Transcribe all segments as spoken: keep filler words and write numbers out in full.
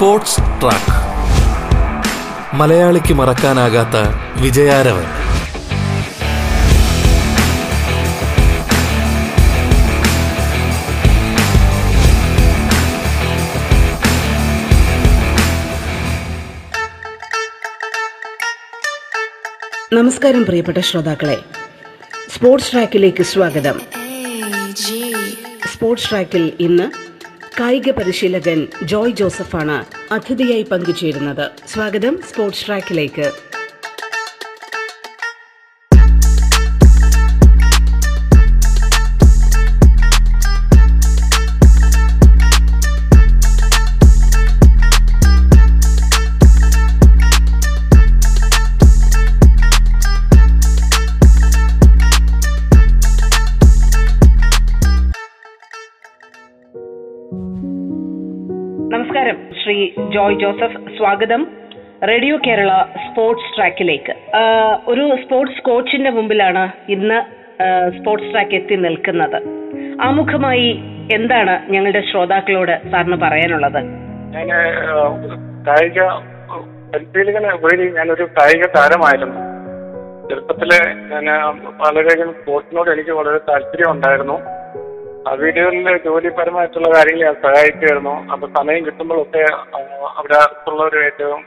Sports track, മലയാളിക്ക് മറക്കാനാകാത്ത വിജയാരവൻ. നമസ്കാരം പ്രിയപ്പെട്ട ശ്രോതാക്കളെ, സ്പോർട്സ് ട്രാക്കിലേക്ക് സ്വാഗതം. സ്പോർട്സ് ട്രാക്കിൽ ഇന്ന് കായിക പരിശീലകൻ ജോയ് ജോസഫാണ് അതിഥിയായി പങ്കുചേരുന്നത്. സ്വാഗതം സ്പോർട്സ് ട്രാക്കിലേക്ക്. ശ്രീ ജോയ് ജോസഫ്, സ്വാഗതം റേഡിയോ കേരള സ്പോർട്സ് ട്രാക്കിലേക്ക്. ഒരു സ്പോർട്സ് കോച്ചിന്റെ മുമ്പിലാണ് ഇന്ന് സ്പോർട്സ് ട്രാക്ക് എത്തി നിൽക്കുന്നത്. ആമുഖമായി എന്താണ് ഞങ്ങളുടെ ശ്രോതാക്കളോട് സാറിന് പറയാനുള്ളത്? ഞാൻ കായിക പരിശീലകനെ ഉപരി ഞാനൊരു കായിക താരമായിരുന്നു. ചെറുപ്പത്തിലെ ഞാൻ വളരെയധികം സ്പോർട്സിനോട് എനിക്ക് വളരെ താല്പര്യം ഉണ്ടായിരുന്നു. ആ വീടുകളിലെ ജോലിപരമായിട്ടുള്ള കാര്യങ്ങൾ ഞാൻ സഹായിക്കുമായിരുന്നു. അപ്പൊ സമയം കിട്ടുമ്പോഴൊക്കെ അവിടെ ഉള്ളവരുമായിട്ടും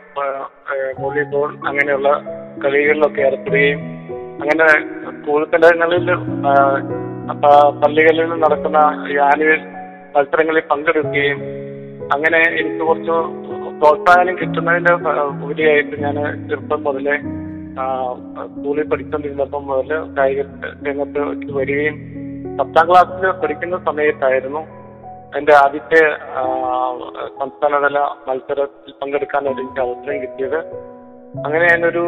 വോളിബോൾ അങ്ങനെയുള്ള കളികളിലൊക്കെ ഏർപ്പെടുകയും അങ്ങനെ സ്കൂൾ തലങ്ങളിൽ പള്ളികളിൽ നടക്കുന്ന ഈ ആനുവൽ മത്സരങ്ങളിൽ പങ്കെടുക്കുകയും അങ്ങനെ എനിക്ക് കുറച്ച് പ്രോത്സാഹനം കിട്ടുന്നതിന്റെ ഉപരിയായിട്ട് ഞാൻ ചെറുപ്പം മുതലേ സ്കൂളിൽ പഠിച്ചുകൊണ്ടിരുന്നപ്പം മുതൽ കായിക രംഗത്ത് വരികയും പത്താം ക്ലാസ്സിൽ പഠിക്കുന്ന സമയത്തായിരുന്നു എൻ്റെ ആദ്യത്തെ സംസ്ഥാനതല മത്സരത്തിൽ പങ്കെടുക്കാൻ എനിക്ക് അവസരം കിട്ടിയത്. അങ്ങനെ ഞാനൊരു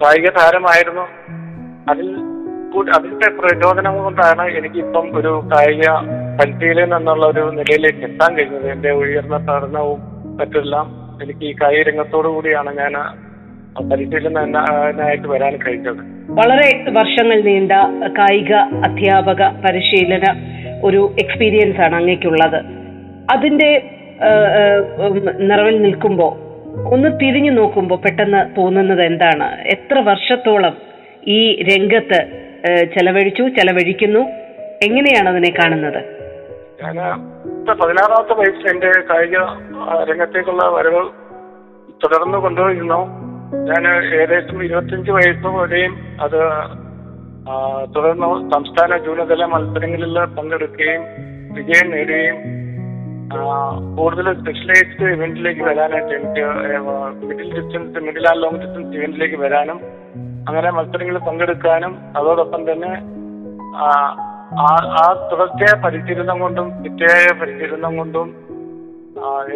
കായിക താരമായിരുന്നു. അതിൽ അതിന്റെ പ്രചോദനം കൊണ്ടാണ് എനിക്കിപ്പം ഒരു കായിക പരിശീലനം എന്നുള്ള ഒരു നിലയിലേക്ക് എത്താൻ കഴിഞ്ഞത്. എൻ്റെ ഉയർന്ന പഠനവും മറ്റെല്ലാം എനിക്ക് ഈ കായിക രംഗത്തോടു കൂടിയാണ് ഞാൻ പരിശീലനത്തിനായിട്ട് വരാൻ കഴിഞ്ഞത്. വളരെ വർഷങ്ങൾ നീണ്ട കായിക അധ്യാപക പരിശീലന ഒരു എക്സ്പീരിയൻസ് ആണ് അങ്ങേക്കുള്ളത്. അതിന്റെ നിറവിൽ നിൽക്കുമ്പോ ഒന്ന് തിരിഞ്ഞു നോക്കുമ്പോ പെട്ടെന്ന് തോന്നുന്നത് എന്താണ്? എത്ര വർഷത്തോളം ഈ രംഗത്ത് ചെലവഴിച്ചു ചെലവഴിക്കുന്നു, എങ്ങനെയാണ് അതിനെ കാണുന്നത്? ഞാൻ പതിനാറാമത്തെ വയസ്സിൽ എന്റെ കായിക രംഗത്തേക്കുള്ള വരവ് തുടർന്ന് കൊണ്ടുപോയിരുന്നു. ഞാൻ ഏകദേശം ഇരുപത്തിയഞ്ച് വയസ്സ് വരെയും അത് തുടർന്ന് സംസ്ഥാന ജൂനിയർതല മത്സരങ്ങളിൽ പങ്കെടുക്കുകയും വിജയം നേടുകയും കൂടുതൽ സ്പെഷ്യലൈസ്ഡ് ഇവന്റിലേക്ക് വരാനായിട്ട് എനിക്ക് middle distance middle and long distance ഇവന്റിലേക്ക് വരാനും അങ്ങനെ മത്സരങ്ങളിൽ പങ്കെടുക്കാനും അതോടൊപ്പം തന്നെ ആ തുടർച്ചയായ പരിശീലനം കൊണ്ടും വിദ്യയായ പരിശീലനം കൊണ്ടും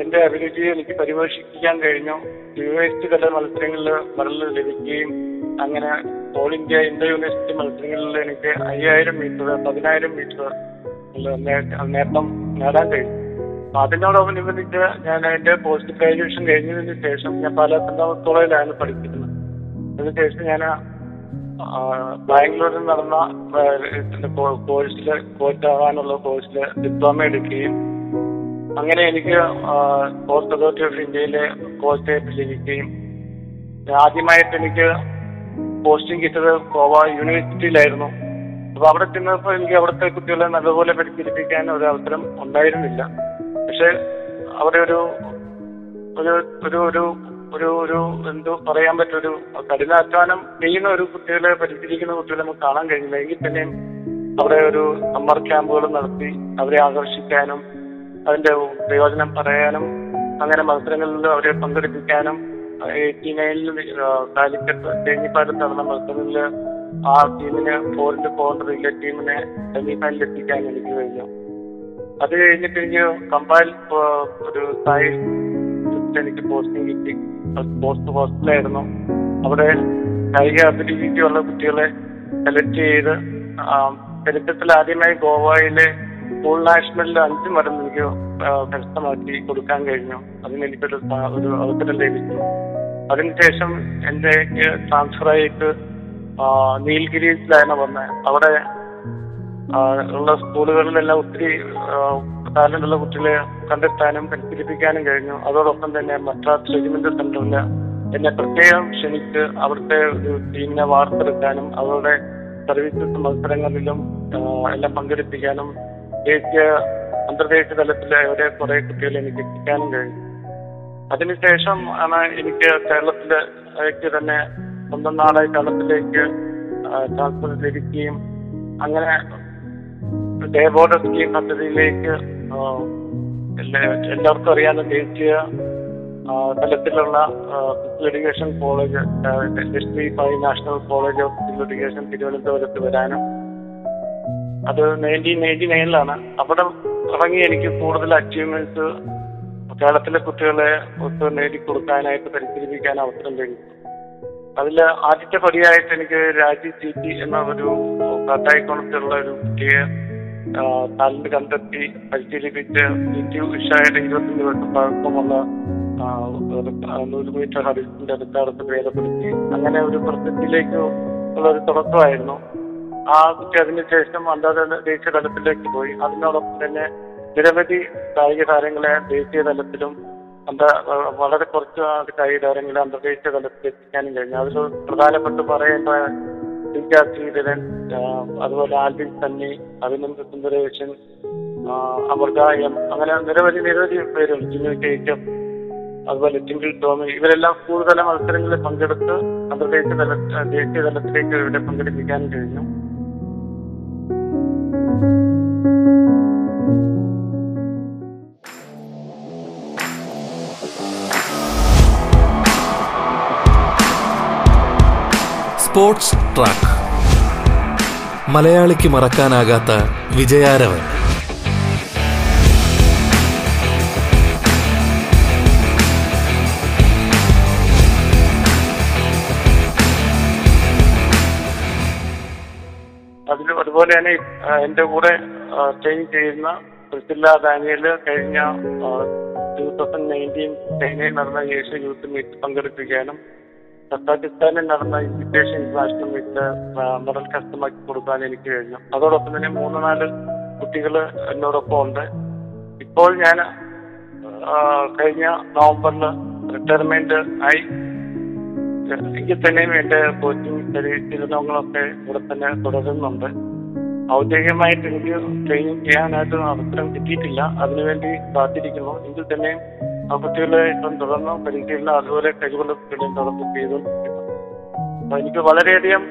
എന്റെ അഭിരുചി എനിക്ക് പരിപോഷിപ്പിക്കാൻ കഴിഞ്ഞു. യൂണിവേഴ്സിറ്റി തല മത്സരങ്ങളിൽ മെഡൽ ലഭിക്കുകയും അങ്ങനെ ഓൾ ഇന്ത്യ ഇന്ത്യ യൂണിവേഴ്സിറ്റി മത്സരങ്ങളിൽ എനിക്ക് അയ്യായിരം മീറ്റർ പതിനായിരം മീറ്റർ നേട്ടം നേടാൻ കഴിഞ്ഞു. അപ്പൊ അതിനോടനുബന്ധിച്ച് ഞാൻ എന്റെ പോസ്റ്റ് ഗ്രാജുവേഷൻ കഴിഞ്ഞതിന് ശേഷം ഞാൻ പാലത്തണ്ടാവ് കോളേജിലാണ് പഠിച്ചിരുന്നത്. അതിനുശേഷം ഞാൻ ബാംഗ്ലൂരിൽ നടന്ന കോഴ്സിൽ കോച്ചാവാനുള്ള കോഴ്സിൽ ഡിപ്ലോമ എടുക്കുകയും അങ്ങനെ എനിക്ക് സ്പോർട്സ് അതോറിറ്റി ഓഫ് ഇന്ത്യയിലെ കോച്ചായിട്ട് ലഭിക്കുകയും ആദ്യമായിട്ട് എനിക്ക് പോസ്റ്റിംഗ് കിട്ടിയത് ഗോവ യൂണിവേഴ്സിറ്റിയിലായിരുന്നു. അപ്പൊ അവിടെ ചെന്നപ്പോൾ എനിക്ക് അവിടുത്തെ കുട്ടികളെ നല്ലപോലെ പരിശീലിപ്പിക്കാൻ ഒരു അവസരം ഉണ്ടായിരുന്നില്ല. പക്ഷെ അവിടെ ഒരു ഒരു ഒരു ഒരു ഒരു എന്തോ പറയാൻ പറ്റൊരു കഠിനാധ്വാനം ചെയ്യുന്ന ഒരു കുട്ടികളെ പരിശീലിക്കുന്ന കുട്ടികളെ നമുക്ക് കാണാൻ കഴിഞ്ഞില്ല. എങ്കിൽ തന്നെയും അവിടെ ഒരു സമ്മർ ക്യാമ്പുകൾ നടത്തി അവരെ ആകർഷിക്കാനും അതിന്റെ പ്രയോജനം പറയാനും അങ്ങനെ മത്സരങ്ങളിൽ അവരെ പങ്കെടുപ്പിക്കാനും എയ്റ്റി നയനിൽ കാലിക്കറ്റ് തേഞ്ഞിപ്പാലത്ത് നടന്ന മത്സരങ്ങളിൽ ആ ടീമിന് ഫോറിന്റെ ഫോറിന്റെ ടീമിനെ സെമിഫൈനലിൽ എത്തിക്കാൻ എനിക്ക് കഴിഞ്ഞു. അത് കഴിഞ്ഞിട്ട് എനിക്ക് കമ്പാൽ ഒരു സായി എനിക്ക് പോസ്റ്റിംഗ് കിട്ടി. പോസ്റ്റ് പോസ്റ്റിലായിരുന്നു. അവിടെ കായിക അഭിരുചിക്കുള്ള കുട്ടികളെ സെലക്ട് ചെയ്ത് ചരിത്രത്തിൽ ആദ്യമായി ഗോവയിലെ സ്കൂൾ നാഷണലിൽ അഞ്ച് മെഡൽ എനിക്ക് കരസ്ഥമാക്കി കൊടുക്കാൻ കഴിഞ്ഞു. അതിനെനിക്കൊരു ഒരു അവസരം ലഭിച്ചു. അതിനുശേഷം എൻ്റെ ട്രാൻസ്ഫർ ആയിട്ട് നീൽഗിരീസിലാണ് വന്നത്. അവിടെ ഉള്ള സ്കൂളുകളിലെല്ലാം ഒത്തിരി ടാലന്റുള്ള കുട്ടികളെ കണ്ടെത്താനും പരിശീലിപ്പിക്കാനും കഴിഞ്ഞു. അതോടൊപ്പം തന്നെ മദ്രാസ് റെജിമെന്റ് സെന്ററിൽ എന്നെ പ്രത്യേകം ക്ഷണിച്ച് അവിടുത്തെ ഒരു ടീമിനെ വാർത്തെടുക്കാനും അവരുടെ സർവീസസ് മത്സരങ്ങളിലും എല്ലാം പങ്കെടുപ്പിക്കാനും ദേശീയ അന്തർദേശീയ തലത്തിലെ അവരെ കുറെ കുട്ടികളെ എനിക്ക് എത്തിക്കാനും കഴിഞ്ഞു. അതിനുശേഷം ആണ് എനിക്ക് കേരളത്തിലേക്ക് തന്നെ സ്വന്തം നാടായ കേരളത്തിലേക്ക് ട്രാൻസ്ഫർ ലഭിക്കുകയും അങ്ങനെ ഡേ ബോർഡർ സ്കീം പദ്ധതിയിലേക്ക് എല്ലാവർക്കും അറിയാവുന്ന ദേശീയ തലത്തിലുള്ള physical education college Lakshmi Bai national college of physical education തിരുവനന്തപുരത്ത് വരാനും അത് നയൻറ്റീൻ നയൻറ്റി നയനിലാണ്. അവിടെ തുടങ്ങി എനിക്ക് കൂടുതൽ അച്ചീവ്മെന്റ്സ് കേരളത്തിലെ കുട്ടികളെ ഒക്കെ നേടിക്കൊടുക്കാനായിട്ട് പരിശീലിപ്പിക്കാൻ അവസരം കഴിഞ്ഞു. അതിൽ ആദ്യത്തെ പടിയായിട്ട് എനിക്ക് രാജീവ് ജി എന്ന ഒരു കട്ടായിക്കോണത്തിലുള്ള ഒരു കുട്ടിയെ ടാലന്റ് കണ്ടെത്തി പരിശീലിപ്പിച്ച് പി ടി ഉഷയുടെ ഇരുപത്തഞ്ച് വർഷം പഴക്കമുള്ള നൂറ് മീറ്റർ ഹരിസിന്റെ അടുത്തടുത്ത് ഭേദപ്പെടുത്തി അങ്ങനെ ഒരു പ്രസക്തിയിലേക്ക് ഉള്ള ഒരു തുടക്കമായിരുന്നു. ആ കുട്ടി അതിനുശേഷം അന്താരാഷ്ട്ര തലത്തിലേക്ക് പോയി. അതിനോടൊപ്പം തന്നെ നിരവധി കായിക താരങ്ങളെ ദേശീയ തലത്തിലും അന്താ വളരെ കുറച്ച് കായിക താരങ്ങളെ അന്തർദേശീയ തലത്തിൽ എത്തിക്കാനും കഴിഞ്ഞു. അതിൽ പ്രധാനപ്പെട്ട് പറയേണ്ട പി ജെ ശ്രീധരൻ, അതുപോലെ ആൽബിൻ തന്നി, അഭിനന്ദ സുന്ദരേഷൻ, അമൃതായം, അങ്ങനെ നിരവധി നിരവധി പേരുണ്ട്. ജിങ്ങിൽ ചേട്ടം, അതുപോലെ ജിങ്കിൾ ടോമി, ഇവരെല്ലാം സ്കൂൾ തല മത്സരങ്ങളിൽ പങ്കെടുത്ത് അന്തർദേശീയ തല ദേശീയ തലത്തിലേക്ക് ഇവിടെ പങ്കെടുപ്പിക്കാനും കഴിഞ്ഞു. സ്പോർട്സ് ട്രാക്ക്, മലയാളിക്ക് മറക്കാനാകാത്ത വിജയാരവൻ. അതിൽ അതുപോലെ തന്നെ എൻ്റെ കൂടെ ട്രെയിൻ ചെയ്യുന്ന പ്രിത്തില്ല ഡാനിയല് കഴിഞ്ഞ ടൂ തൗസൻഡ് നയൻറ്റീൻ ചൈനയിൽ നടന്ന ഏഷ്യൻ യൂത്ത് മീറ്റ് പങ്കെടുപ്പിക്കാനും താജിക്കിസ്ഥാനിൽ നടന്ന ഇൻവിറ്റേഷൻ ഇന്റർനാഷണൽ മീറ്റ് മെഡൽ കരസ്ഥമാക്കി കൊടുക്കാൻ എനിക്ക് കഴിഞ്ഞു. അതോടൊപ്പം തന്നെ മൂന്ന് നാല് കുട്ടികൾ എന്നോടൊപ്പം ഉണ്ട്. ഇപ്പോൾ ഞാൻ കഴിഞ്ഞ നവംബറിൽ റിട്ടയർമെന്റ് ആയി എങ്കിൽ തന്നെയും എൻ്റെ കോച്ചിങ് പരിശീലനങ്ങളൊക്കെ ഇവിടെ തന്നെ തുടരുന്നുണ്ട്. ഔദ്യോഗികമായിട്ട് എനിക്ക് ട്രെയിനിങ് ചെയ്യാനായിട്ട് അവസരം കിട്ടിയിട്ടില്ല, അതിനുവേണ്ടി കാത്തിരിക്കുന്നു. എങ്കിൽ തന്നെയും ആ കുട്ടികളെ ഇപ്പം തുടർന്ന് പരിശീലനം അതുപോലെ കഴിവുള്ള കുട്ടികളെയും തുടർന്ന് ചെയ്തു. അപ്പൊ എനിക്ക് വളരെയധികം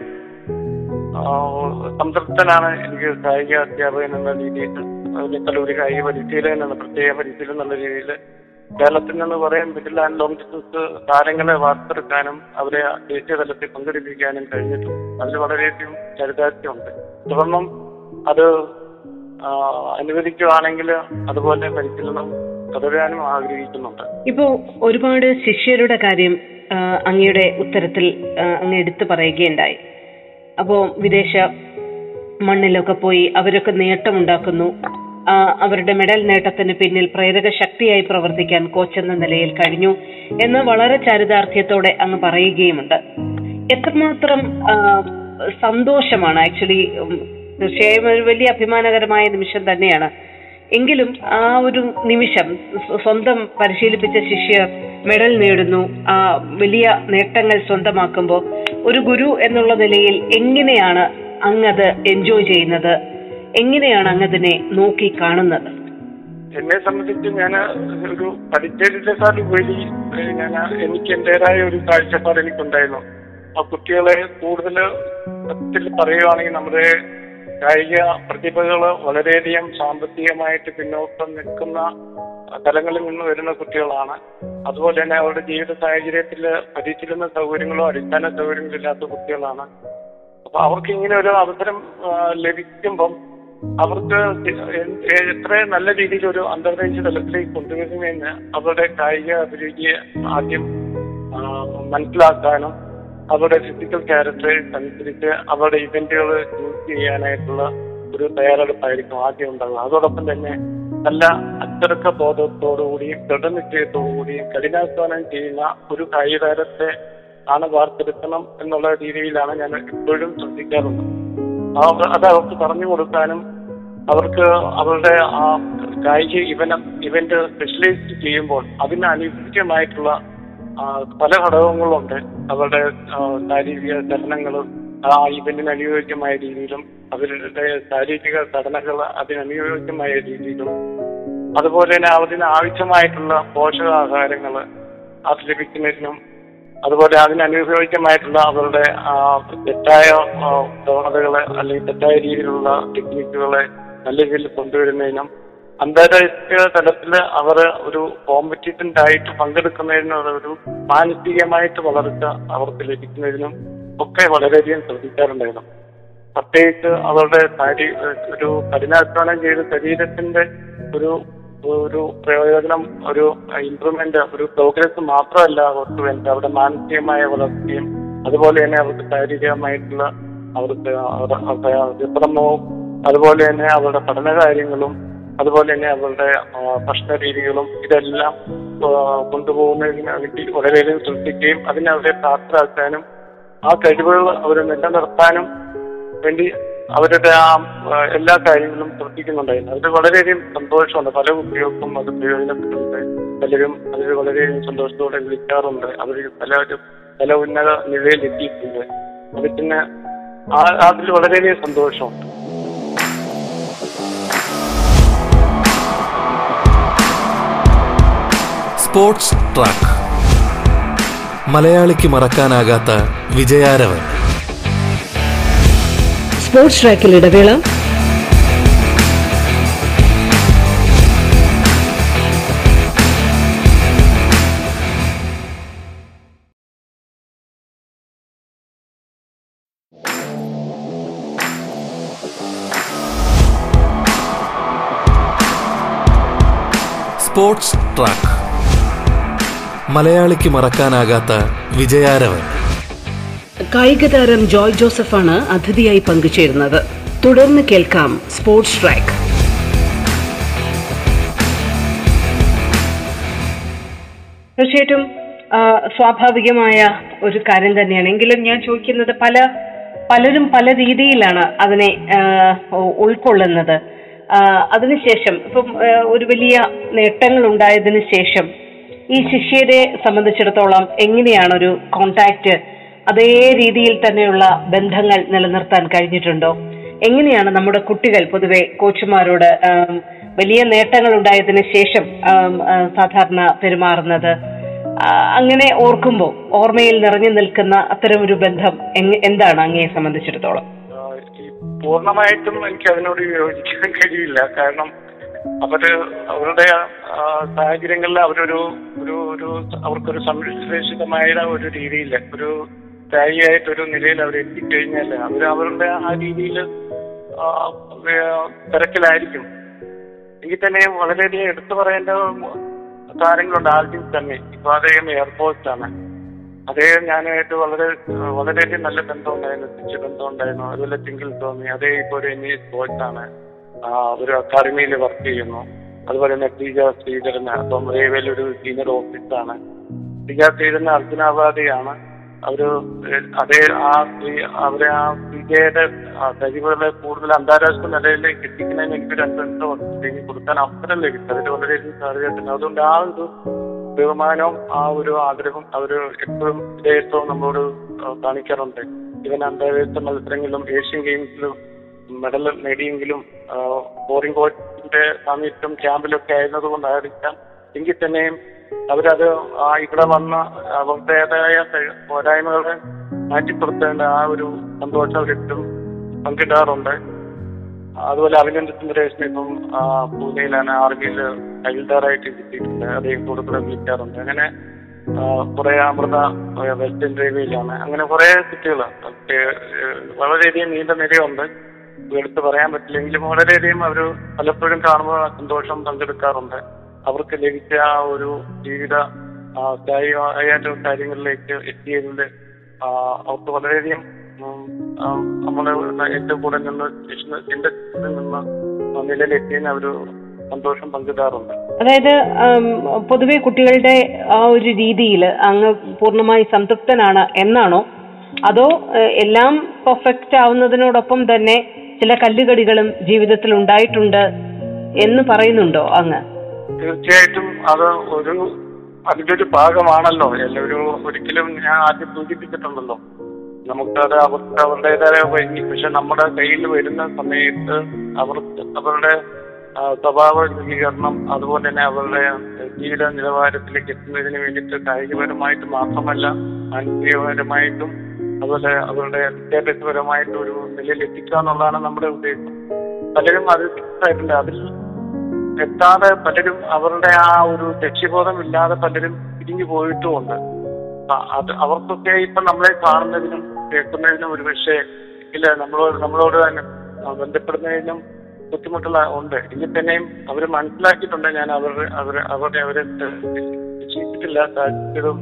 സംതൃപ്തനാണ് എനിക്ക് കായിക അധ്യാപകൻ എന്ന രീതിയിൽ, അതിനേക്കാൾ ഒരു കായിക പരിശീലകൻ എന്ന പ്രത്യേക പരിശീലനം എന്നുള്ള രീതിയിൽ കേരളത്തിൽ നിന്ന് കുറേ മിഡിൽ ആൻഡ് ലോങ് ഡിസ്റ്റൻസ് താരങ്ങളെ വാർത്തെടുക്കാനും അവരെ ദേശീയ തലത്തിൽ പങ്കെടുപ്പിക്കാനും കഴിഞ്ഞിട്ടുണ്ട്. അതിൽ വളരെയധികം ചരിതാർത്ഥ്യമുണ്ട്. തുടർന്നും അത് അനുവദിക്കുകയാണെങ്കിൽ അതുപോലെ പരിശീലനം തുടരാനും ആഗ്രഹിക്കുന്നുണ്ട്. ഇപ്പോ ഒരുപാട് ശിഷ്യരുടെ കാര്യം അങ്ങയുടെ ഉത്തരത്തിൽ അങ്ങ് എടുത്തു പറയുകയുണ്ടായി. അപ്പോ വിദേശ മണ്ണിലൊക്കെ പോയി അവരൊക്കെ നേട്ടമുണ്ടാക്കുന്നു, അവരുടെ മെഡൽ നേട്ടത്തിന് പിന്നിൽ പ്രേരക ശക്തിയായി പ്രവർത്തിക്കാൻ കോച്ച് എന്ന നിലയിൽ കഴിഞ്ഞു എന്ന് വളരെ ചാരിതാർത്ഥ്യത്തോടെ അങ്ങ് പറയുകയുമുണ്ട്. എത്രമാത്രം സന്തോഷമാണ്, ആക്ച്വലി തീർച്ചയായും ഒരു വലിയ അഭിമാനകരമായ നിമിഷം തന്നെയാണ്. എങ്കിലും ആ ഒരു നിമിഷം, സ്വന്തം പരിശീലിപ്പിച്ച ശിഷ്യർ മെഡൽ നേടുന്നു, ആ വലിയ നേട്ടങ്ങൾ സ്വന്തമാക്കുമ്പോൾ ഒരു ഗുരു എന്നുള്ള നിലയിൽ എങ്ങനെയാണ് അങ്ങത് എൻജോയ് ചെയ്യുന്നത്, എങ്ങനെയാണ് അങ്ങതിനെ നോക്കി കാണുന്നത്? എന്നെ സംബന്ധിച്ച് ഞാൻ ഒരു പരിചയക്കാർ വഴി ഞാൻ എനിക്ക് എൻ്റെതായ ഒരു കാഴ്ചപ്പാട് എനിക്കുണ്ടായിരുന്നു. ആ കുട്ടികളെ കൂടുതൽ പറയുകയാണെങ്കിൽ നമ്മുടെ കായിക പ്രതിഭകൾ വളരെയധികം സാമ്പത്തികമായിട്ട് പിന്നോക്കം നിൽക്കുന്ന തലങ്ങളിൽ നിന്ന് വരുന്ന കുട്ടികളാണ്. അതുപോലെ തന്നെ അവരുടെ ജീവിത സാഹചര്യത്തിൽ പരിശീലന സൗകര്യങ്ങളോ അടിസ്ഥാന സൗകര്യങ്ങളോ ഇല്ലാത്ത കുട്ടികളാണ്. അപ്പൊ അവർക്ക് ഇങ്ങനെ ഒരു അവസരം ലഭിക്കുമ്പം അവർക്ക് എത്ര നല്ല രീതിയിൽ ഒരു അന്തർദേശീയ തലത്തിലേക്ക് കൊണ്ടുവരുന്നതിന് അവരുടെ കായിക അഭിരുചിയെ ആദ്യം മനസ്സിലാക്കാനും അവരുടെ ഫിസിക്കൽ ക്യാരക്ടറേഴ്സ് അനുസരിച്ച് അവരുടെ ഇവന്റുകൾ ചൂസ് ചെയ്യാനായിട്ടുള്ള ഒരു തയ്യാറെടുപ്പായിരിക്കും ആദ്യം ഉണ്ടാകുക. അതോടൊപ്പം തന്നെ നല്ല അച്ചടക്ക ബോധത്തോടുകൂടിയും ദൃഢനിശ്ചയത്തോടുകൂടിയും കഠിനാധ്വാനം ചെയ്യുന്ന ഒരു കായിക താരത്തെ ആണ് വാർത്തെടുക്കണം എന്നുള്ള രീതിയിലാണ് ഞാൻ എപ്പോഴും ശ്രദ്ധിക്കാറുള്ളത്. അത് അവർക്ക് പറഞ്ഞു കൊടുക്കാനും അവർക്ക് അവരുടെ ആ കായിക ഇവന്റ് സ്പെഷ്യലൈസ് ചെയ്യുമ്പോൾ അതിന് അനുയോജ്യമായിട്ടുള്ള പല ഘടകങ്ങളുണ്ട്. അവരുടെ ശാരീരിക ചലനങ്ങളും ആ ഇവന്റിന് അനുയോജ്യമായ രീതിയിലും അവരുടെ ശാരീരിക ഘടനകൾ അതിനനുയോജ്യമായ രീതിയിലും അതുപോലെ തന്നെ അതിന് ആവശ്യമായിട്ടുള്ള പോഷകാഹാരങ്ങൾ അത് ലഭിക്കുന്നതിനും അതുപോലെ അതിനനുയോജ്യമായിട്ടുള്ള അവരുടെ തെറ്റായ പ്രവണതകളെ അല്ലെങ്കിൽ തെറ്റായ രീതിയിലുള്ള ടെക്നിക്കുകളെ നല്ല രീതിയിൽ കൊണ്ടുവരുന്നതിനും അന്താരാഷ്ട്ര തലത്തിൽ അവർ ഒരു കോമ്പറ്റീറ്റന്റ് ആയിട്ട് പങ്കെടുക്കുന്നതിനും ഒരു മാനസികമായിട്ട് വളർച്ച അവർക്ക് ലഭിക്കുന്നതിനും ഒക്കെ വളരെയധികം ശ്രദ്ധിക്കാറുണ്ടായിരുന്നു. പ്രത്യേകിച്ച് അവരുടെ ശരീ ഒരു കഠിനാധ്വാനം ചെയ്ത് ശരീരത്തിന്റെ ഒരു ഒരു പ്രയോജനം ഒരു ഇമ്പ്രൂവ്മെന്റ് ഒരു പ്രോഗ്രസ് മാത്രമല്ല അവർക്ക് വേണ്ട, അവരുടെ മാനസികമായ വളർച്ചയും അതുപോലെ തന്നെ അവർക്ക് ശാരീരികമായിട്ടുള്ള അവർക്ക് വിശ്രമവും അതുപോലെ തന്നെ അവരുടെ പഠന കാര്യങ്ങളും അതുപോലെ തന്നെ അവരുടെ ഭക്ഷണ രീതികളും ഇതെല്ലാം കൊണ്ടുപോകുന്നതിന് വേണ്ടി വളരെയധികം ശ്രദ്ധിക്കുകയും അതിനവരെ പ്രാപ്തരാക്കാനും ആ കഴിവുകൾ അവരെ നിലനിർത്താനും വേണ്ടി അവരുടെ ആ എല്ലാ കാര്യങ്ങളും ശ്രദ്ധിക്കുന്നുണ്ടായിരുന്നു. അതിൽ വളരെയധികം സന്തോഷമുണ്ട്. പല കുട്ടികൾക്കും അത് പ്രയോജനപ്പെട്ടിട്ടുണ്ട്. പലരും അതിൽ വളരെയധികം സന്തോഷത്തോടെ വിളിക്കാറുണ്ട്. അവർ പലരും പല ഉന്നത നിലയിൽ എത്തിയിട്ടുണ്ട്. അത് പിന്നെ അതിൽ വളരെയധികം സന്തോഷമുണ്ട്. സ്പോർട്സ് ട്രാക്ക്, മലയാളിക്ക് മറക്കാനാകാത്ത വിജയാരവൻ. സ്പോർട്സ് ട്രാക്കിൽ ഇടവേള. സ്പോർട്സ് ട്രാക്ക്, മലയാളിക്ക് മറക്കാനാകാത്ത വിജയാരവൻ. കായിക താരം ജോയ് ജോസഫാണ് അതിഥിയായി പങ്കുചേരുന്നത്. തുടർന്ന് കേൾക്കാം സ്പോർട്സ് ട്രാക്ക്. തീർച്ചയായിട്ടും സ്വാഭാവികമായ ഒരു കാര്യം തന്നെയാണ്. എങ്കിലും ഞാൻ ചോദിക്കുന്നത്, പല പലരും പല രീതിയിലാണ് അതിനെ ഉൾക്കൊള്ളുന്നത്. അതിനുശേഷം ഇപ്പം ഒരു വലിയ നേട്ടങ്ങൾ ഉണ്ടായതിനു ശേഷം ഈ ശിഷ്യരെ സംബന്ധിച്ചിടത്തോളം എങ്ങനെയാണ് ഒരു കോണ്ടാക്ട്, അതേ രീതിയിൽ തന്നെയുള്ള ബന്ധങ്ങൾ നിലനിർത്താൻ കഴിഞ്ഞിട്ടുണ്ടോ? എങ്ങനെയാണ് നമ്മുടെ കുട്ടികൾ പൊതുവെ കോച്ചുമാരോട് വലിയ നേട്ടങ്ങൾ ഉണ്ടായതിനു ശേഷം സാധാരണ പെരുമാറുന്നത്? അങ്ങനെ ഓർക്കുമ്പോൾ ഓർമ്മയിൽ നിറഞ്ഞു നിൽക്കുന്ന അത്തരം ഒരു ബന്ധം എന്താണ് അങ്ങയെ സംബന്ധിച്ചിടത്തോളം? പൂർണ്ണമായിട്ടും എനിക്ക് അതിനോട് യോജിക്കാൻ കഴിയില്ല. കാരണം അവര് അവരുടെ സാഹചര്യങ്ങളിൽ അവരൊരു ഒരു ഒരു അവർക്കൊരു സംരക്ഷിതമായ ഒരു രീതിയിൽ ഒരു സ്ഥായിയായിട്ടൊരു നിലയിൽ അവർ എത്തിക്കഴിഞ്ഞാൽ അവർ അവരുടെ ആ രീതിയിൽ തിരക്കിലായിരിക്കും. എങ്കിൽ തന്നെ വളരെയധികം എടുത്തു പറയേണ്ട കാര്യങ്ങളുണ്ട്. ആൽബിൻ തന്നെ, ഇപ്പൊ അദ്ദേഹം എയർപോർട്ടാണ്. അദ്ദേഹം ഞാനായിട്ട് വളരെ വളരെയധികം നല്ല ബന്ധമുണ്ടായിരുന്നു, തിരിച്ചു ബന്ധമുണ്ടായിരുന്നു. അതുപോലെ ജിങ്കിൽ ടോമി, അദ്ദേഹം ഇപ്പോൾ ഒരു എൻ എസ് കോച്ചാണ്, ഒരു അക്കാഡമിയിൽ വർക്ക് ചെയ്യുന്നു. അതുപോലെ തന്നെ പി ജെ ശ്രീധരൻ, അപ്പം റെയിൽവേയിൽ ഒരു സീനിയർ ഓഫീസറാണ്. പി ജെ ശ്രീധരൻ അർജുനാവാദിയാണ്. അവര് അതേ ആ അവരെ ആ പി ജെയുടെ കഴിവുകളെ കൂടുതൽ അന്താരാഷ്ട്ര നിലയിലേക്ക് എത്തിക്കുന്നതിന് എനിക്ക് രണ്ട് രണ്ടോ വർഷത്തേക്ക് കൊടുക്കാൻ അവസരം ലഭിച്ചു. അതിൽ വളരെയധികം സാധ്യതയുണ്ട്. അതുകൊണ്ട് ആ ഒരു ബഹുമാനവും ആ ഒരു ആഗ്രഹവും അവര് എപ്പോഴും വിധേയത്വവും നമ്മളോട് കാണിക്കാറുണ്ട്. ഇവൻ അന്താരാഷ്ട്ര മത്സരങ്ങളിലും ഏഷ്യൻ ഗെയിംസിലും മെഡൽ നേടിയെങ്കിലും ബോറിംഗ് കോച്ചിന്റെ സാമീപ്യം ക്യാമ്പിലൊക്കെ ആയിരുന്നത് കൊണ്ടായിരിക്കാം എങ്കിൽ തന്നെയും അവരത് ആ ഇവിടെ വന്ന അവരുടേതായ പോരായ്മകളെ മാറ്റിപ്പുറത്തേണ്ട ആ ഒരു സന്തോഷം അവരിട്ടും പങ്കിടാറുണ്ട്. അതുപോലെ അഭിനന്ദ സുന്ദരേഷൻ ഇപ്പം പൂനെയിലാണ്, ആർമിയിൽ അയൽദാറായിട്ട് കിട്ടിയിട്ടുണ്ട്. അദ്ദേഹം കൂടുതൽ വിളിക്കാറുണ്ട്. അങ്ങനെ കുറെ അമൃത വെസ്റ്റേൺ റെയിൽവേയിലാണ്. അങ്ങനെ കുറെ കുട്ടികളാണ്. വളരെയധികം നീണ്ട നിരയുണ്ട്, എടുത്ത് പറയാൻ പറ്റില്ലെങ്കിലും വളരെയധികം അവർ പലപ്പോഴും കാണുമ്പോൾ സന്തോഷം പങ്കെടുക്കാറുണ്ട്. അവർക്ക് ലഭിച്ച ആ ഒരു ജീവിത കാര്യങ്ങളിലേക്ക് എത്തിയതിൽ അവർക്ക് വളരെയധികം നമ്മളെ ഏറ്റവും കൂടെ നിന്ന് ചിന്തത്തിൽ നിന്ന് നിലയിലെത്തിയതിന് അവർ സന്തോഷം പങ്കിടാറുണ്ട്. അതായത് പൊതുവെ കുട്ടികളുടെ ആ ഒരു രീതിയിൽ അങ്ങ് പൂർണ്ണമായി സംതൃപ്തനാണ് എന്നാണോ, അതോ എല്ലാം പെർഫെക്റ്റ് ആവുന്നതിനോടൊപ്പം തന്നെ ചില കല്ലുകടികളും ജീവിതത്തിൽ ഉണ്ടായിട്ടുണ്ട് എന്ന് പറയുന്നുണ്ടോ അങ്ങ്? തീർച്ചയായിട്ടും അത് ഒരു അതിന്റെ ഒരു ഭാഗമാണല്ലോ. ഒരിക്കലും ഞാൻ ആദ്യം സൂചിപ്പിച്ചിട്ടുണ്ടല്ലോ, നമുക്കത് അവർക്ക് അവരുടേതായ വൈകി. പക്ഷെ നമ്മുടെ കയ്യിൽ വരുന്ന സമയത്ത് അവർ അവരുടെ സ്വഭാവ രൂപീകരണം അതുപോലെ തന്നെ അവരുടെ ജീവിത നിലവാരത്തിലേക്ക് എത്തുന്നതിന് വേണ്ടിയിട്ട് കായികപരമായിട്ട് മാത്രമല്ല മാനസികപരമായിട്ടും അതുപോലെ അവരുടെ വിദ്യാഭ്യാസപരമായിട്ടും ഒരു നിലയിൽ എത്തിക്കുക എന്നുള്ളതാണ് നമ്മുടെ ഉദ്ദേശം. പലരും അത് ഫിക്സായിട്ടുണ്ട്, അതിൽ എത്താതെ പലരും അവരുടെ ആ ഒരു ലക്ഷ്യബോധം ഇല്ലാതെ പലരും തിരിഞ്ഞു പോയിട്ടുമുണ്ട്. അത് അവർക്കൊക്കെ ഇപ്പൊ നമ്മളെ കാണുന്നതിനും കേൾക്കുന്നതിനും ഒരു പക്ഷേ ഇല്ല നമ്മളോട് നമ്മളോട് തന്നെ ബന്ധപ്പെടുന്നതിനും ബുദ്ധിമുട്ടുള്ള ഉണ്ട്. എങ്കിൽ തന്നെയും അവർ മനസ്സിലാക്കിയിട്ടുണ്ട്. ഞാൻ അവരുടെ അവർ അവരുടെ അവരെ ചെയ്തിട്ടില്ല, താല്പര്യവും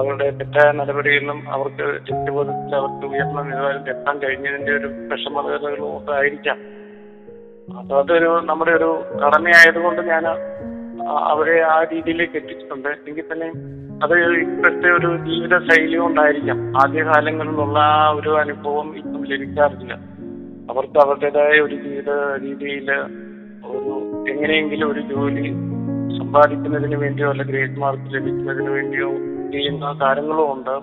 അവരുടെ തെറ്റായ നടപടികളിലും അവർക്ക് ലക്ഷ്യബോധത്തിൽ അവർക്ക് ഉയർന്ന നിലവാരത്തിൽ എത്താൻ കഴിഞ്ഞതിന്റെ ഒരു വിഷമതകളും ഒക്കെ ആയിരിക്കാം. അപ്പൊ അതൊരു നമ്മുടെ ഒരു കടമയായതുകൊണ്ട് ഞാൻ അവരെ ആ രീതിയിലേക്ക് എത്തിച്ചിട്ടുണ്ട്. എങ്കിൽ തന്നെയും അത് ഇപ്പോഴത്തെ ഒരു ജീവിത ശൈലി കൊണ്ടായിരിക്കാം, ആദ്യകാലങ്ങളിലുള്ള ആ ഒരു അനുഭവം ഇപ്പം ലഭിക്കാറില്ല. അവർക്ക് അവരുടേതായ ഒരു ജീവിത രീതിയിൽ ഒരു എങ്ങനെയെങ്കിലും ഒരു ജോലി സമ്പാദിക്കുന്നതിന് വേണ്ടിയോ അല്ല ഗ്രേഡ് മാർക്ക് ലഭിക്കുന്നതിന് വേണ്ടിയോ ചെയ്യുന്ന കാര്യങ്ങളും ഉണ്ട്.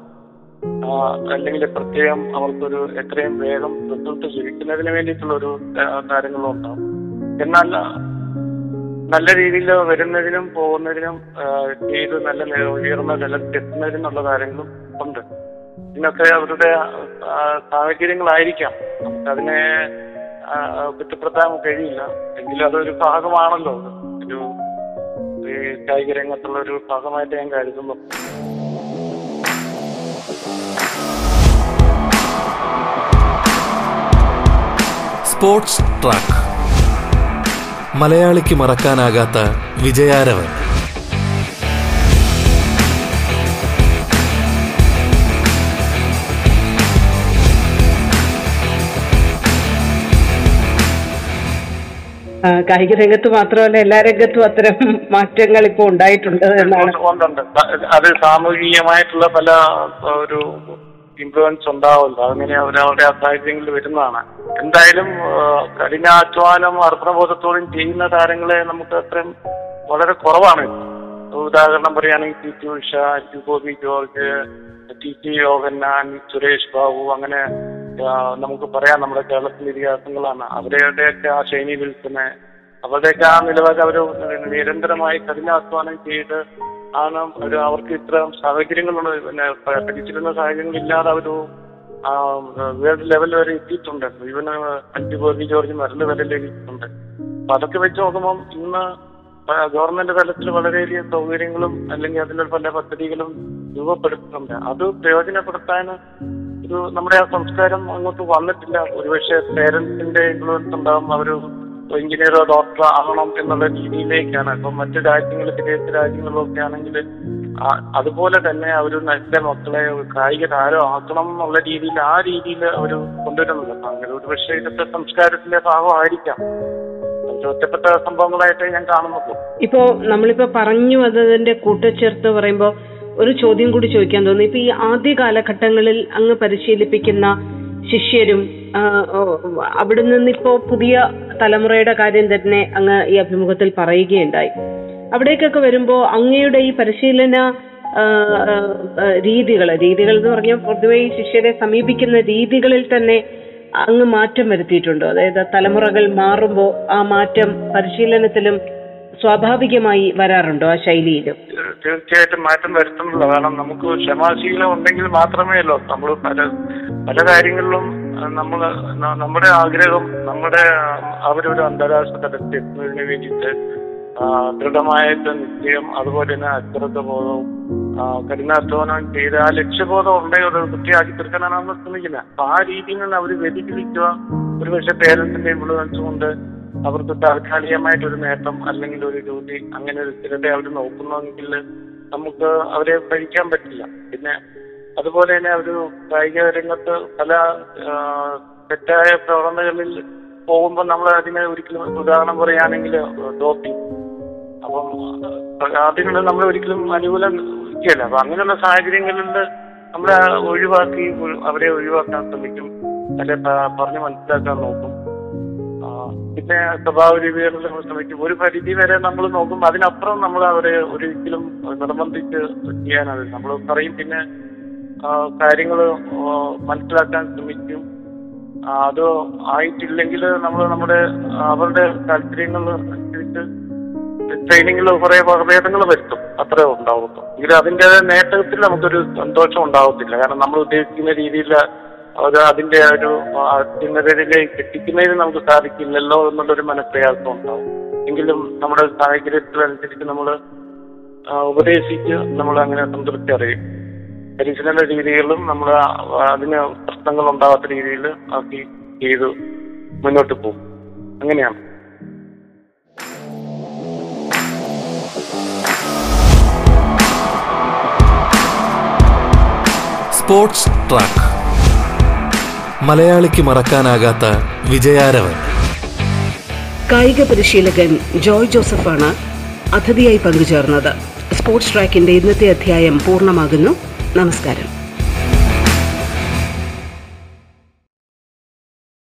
അല്ലെങ്കിൽ പ്രത്യേകം അവർക്കൊരു എത്രയും വേഗം റിസൾട്ട് ലഭിക്കുന്നതിന് വേണ്ടിയിട്ടുള്ള ഒരു കാര്യങ്ങളും ഉണ്ടാവും. എന്നാൽ നല്ല രീതിയിൽ വരുന്നതിനും പോകുന്നതിനും ചെയ്ത് നല്ല ഉയർന്ന നിലത്തെത്തുന്നതിനുള്ള കാര്യങ്ങളും ഉണ്ട്. ഇന്നൊക്കെ അവരുടെ സാഹചര്യങ്ങളായിരിക്കാം, നമുക്കതിനെ കുറ്റപ്പെടുത്താൻ കഴിയില്ല. എങ്കിലും അതൊരു ഭാഗമാണല്ലോ, ഒരു കായിക രംഗത്തുള്ള ഒരു ഭാഗമായിട്ട് ഞാൻ കരുതുന്നു. സ്പോർട്സ് ട്രാക്ക്, മലയാളിക്ക് മറക്കാനാകാത്ത വിജയാരവൻ. കായിക രംഗത്ത് മാത്രമല്ല എല്ലാ രംഗത്തും അത്തരം മാറ്റങ്ങൾ ഇപ്പോൾ ഉണ്ടായിട്ടുണ്ട് എന്നാണ്. അത് സാമൂഹികമായിട്ടുള്ള പല ഒരു ഇൻഫ്ലുവൻസ് ഉണ്ടാവുമല്ലോ, അങ്ങനെ അവരവരുടെ ആ സാഹചര്യങ്ങളിൽ വരുന്നതാണ്. എന്തായാലും കഠിനാധ്വാനം അർപ്പണബോധത്തോടെയും ചെയ്യുന്ന താരങ്ങളെ നമുക്ക് അത്രയും വളരെ കുറവാണ്. ഉദാഹരണം പറയുകയാണെങ്കിൽ പി ടി ഉഷ, അജു ഗോമി, ജോർജ്, ടി ടി യോഗന്നാൻ, സുരേഷ് ബാബു, അങ്ങനെ നമുക്ക് പറയാം നമ്മുടെ കേരളത്തിന്റെ ഇതിഹാസങ്ങളാണ്. അവരുടെയൊക്കെ ആ ശൈനി വിൽക്കുന്ന അവരുടെയൊക്കെ ആ നിലവാരം അവർ നിരന്തരമായി കഠിനാധ്വാനം ചെയ്ത് ആണ് ഒരു അവർക്ക് ഇത്തരം സാഹചര്യങ്ങളുള്ള പിന്നെ പഠിച്ചിരുന്ന സാഹചര്യങ്ങളില്ലാതെ അവർ വേൾഡ് ലെവൽ വരെ എത്തിയിട്ടുണ്ട്. ഇവന് അഞ്ചു ഗോപി ജോർജ് മരുന്ന് വരെ ലഭിച്ചിട്ടുണ്ട്. അപ്പൊ അതൊക്കെ വെച്ച് നോക്കുമ്പം ഇന്ന് ഗവൺമെന്റ് തലത്തിൽ വളരെയധികം സൗകര്യങ്ങളും അല്ലെങ്കിൽ അതിനുള്ള പല പദ്ധതികളും രൂപപ്പെടുത്തുന്നുണ്ട്. അത് പ്രയോജനപ്പെടുത്താൻ ഒരു നമ്മുടെ ആ സംസ്കാരം അങ്ങോട്ട് വന്നിട്ടില്ല. ഒരുപക്ഷെ പേരൻസിന്റെ ഇൻഫ്ലുവൻസ് ഉണ്ടാകും, അവർ എഞ്ചിനീയറോ ഡോക്ടറോ ആകണം എന്നുള്ള രീതിയിലേക്കാണ്. ഇപ്പം മറ്റു രാജ്യങ്ങളിൽ വിദേശ രാജ്യങ്ങളിലൊക്കെ ആണെങ്കിൽ അതുപോലെ തന്നെ അവർ നല്ല മക്കളെ കായിക താരം ആക്കണം എന്നുള്ള രീതിയിൽ ആ രീതിയിൽ അവർ കൊണ്ടുവരുന്നത്. അങ്ങനെ ഒരു പക്ഷേ ഇതൊക്കെ സംസ്കാരത്തിന്റെ ഭാഗമായിരിക്കാം. ഒറ്റപ്പെട്ട സംഭവങ്ങളായിട്ടേ ഞാൻ കാണുന്നുള്ളൂ. ഇപ്പോ നമ്മളിപ്പോ പറഞ്ഞു വന്നതിന്റെ കൂട്ടച്ചേർത്ത് പറയുമ്പോൾ ഒരു ചോദ്യം കൂടി ചോദിക്കാൻ തോന്നി. ഇപ്പൊ ഈ ആദ്യ കാലഘട്ടങ്ങളിൽ അങ്ങ് പരിശീലിപ്പിക്കുന്ന ശിഷ്യരും അവിടെ നിന്നിപ്പോ പുതിയ തലമുറയുടെ കാര്യം തന്നെ അങ്ങ് ഈ അഭിമുഖത്തിൽ പറയുകയുണ്ടായി. അവിടേക്കൊക്കെ വരുമ്പോ അങ്ങയുടെ ഈ പരിശീലന രീതികള് രീതികൾ എന്ന് പറഞ്ഞാൽ പൊതുവെ ഈ ശിഷ്യരെ സമീപിക്കുന്ന രീതികളിൽ തന്നെ അങ്ങ് മാറ്റം വരുത്തിയിട്ടുണ്ടോ? അതായത് തലമുറകൾ മാറുമ്പോ ആ മാറ്റം പരിശീലനത്തിലും സ്വാഭാവികമായി വരാറുണ്ടോ ആ ശൈലിയിലും? തീർച്ചയായിട്ടും മാറ്റം വരുത്തുന്നുള്ളൂ. കാരണം നമുക്ക് ക്ഷമാശീലം ഉണ്ടെങ്കിൽ മാത്രമേ അല്ലോ നമ്മൾ പല പല കാര്യങ്ങളിലും നമ്മൾ നമ്മുടെ ആഗ്രഹം നമ്മുടെ അവരൊരു അന്താരാഷ്ട്ര തലത്തിൽ എത്തുന്നതിന് വേണ്ടിയിട്ട് ദൃഢമായിട്ട് നിശ്ചയം അതുപോലെ തന്നെ അശ്രദ്ധ ബോധവും കഠിനാധ്വാനം ചെയ്ത് ആ ലക്ഷ്യബോധം ഉണ്ടെങ്കിൽ ഒരു വൃത്തിയാക്കി തീർക്കാനാണ് നമ്മൾ ശ്രമിക്കുന്നത്. അപ്പൊ ആ രീതിയിൽ നിന്ന് അവർ വ്യതിചലിക്കുക ഒരു പക്ഷെ പേരൻസിന്റെ ഇൻഫ്ലുവൻസ് കൊണ്ട് അവർക്ക് താൽക്കാലികമായിട്ടൊരു നേട്ടം അല്ലെങ്കിൽ ഒരു ജോലി അങ്ങനെ ഒരു സ്ഥിരത അവർ നോക്കുന്നെങ്കിൽ നമുക്ക് അവരെ കഴിക്കാൻ പറ്റില്ല. പിന്നെ അതുപോലെ തന്നെ ഒരു കായിക രംഗത്ത് പല തെറ്റായ പ്രവണതകളിൽ പോകുമ്പോൾ നമ്മൾ അതിനെ ഒരിക്കലും ഉദാഹരണം പറയുകയാണെങ്കിൽ ഡോപ്പിംഗ്, അപ്പം അതിനുള്ള നമ്മൾ ഒരിക്കലും അനുകൂലം ഇല്ല. അപ്പൊ അങ്ങനെയുള്ള സാഹചര്യങ്ങളിൽ നമ്മളെ ഒഴിവാക്കി അവരെ ഒഴിവാക്കാൻ ശ്രമിക്കും, അല്ലെ പറഞ്ഞു മനസ്സിലാക്കാൻ നോക്കും. പിന്നെ സ്വഭാവ രൂപീകരണ ശ്രമിക്കും. ഒരു പരിധി വരെ നമ്മൾ നോക്കും, അതിനപ്പുറം നമ്മൾ അവരെ ഒരിക്കലും നിർബന്ധിച്ച് ചെയ്യാനത് നമ്മൾ പറയും. പിന്നെ കാര്യങ്ങൾ മനസ്സിലാക്കാൻ ശ്രമിക്കും. അത് ആയിട്ടില്ലെങ്കിൽ നമ്മൾ നമ്മുടെ അവരുടെ താല്പര്യങ്ങൾ അനുസരിച്ച് ട്രെയിനിങ്ങിൽ കുറെ വകഭേദങ്ങൾ വരുത്തും, അത്രേ ഉണ്ടാവത്തും. എങ്കിലും അതിൻ്റെ നേട്ടത്തിൽ നമുക്കൊരു സന്തോഷം ഉണ്ടാവത്തില്ല. കാരണം നമ്മൾ ഉദ്ദേശിക്കുന്ന രീതിയിൽ അത് അതിന്റെ ഒരു അത്യുന്നതയിലേക്ക് എത്തിക്കുന്നതിന് നമുക്ക് സാധിക്കില്ലല്ലോ എന്നുള്ളൊരു മനഃപ്രയാസം ഉണ്ടാവും. എങ്കിലും നമ്മുടെ സാഹചര്യത്തിനനുസരിച്ച് നമ്മൾ ഉപദേശിച്ച് നമ്മൾ അങ്ങനെ സംതൃപ്തി അറിയും. പരിശീലന രീതികളും നമ്മൾ അതിന് പ്രശ്നങ്ങൾ ഉണ്ടാവാത്ത രീതിയിൽ ആക്കി ചെയ്ത് മുന്നോട്ട് പോകും. അങ്ങനെയാണ്. സ്പോർട്സ് ട്രാക്ക്, മലയാളിക്ക് മറക്കാനാകാത്ത വിജയാരവൻ. കായിക പരിശീലകൻ ജോയ് ജോസഫാണ് അതിഥിയായി പങ്കുചേർന്നത്. സ്പോർട്സ് ട്രാക്കിന്റെ ഇന്നത്തെ അധ്യായം പൂർണ്ണമാകുന്നു. നമസ്കാരം.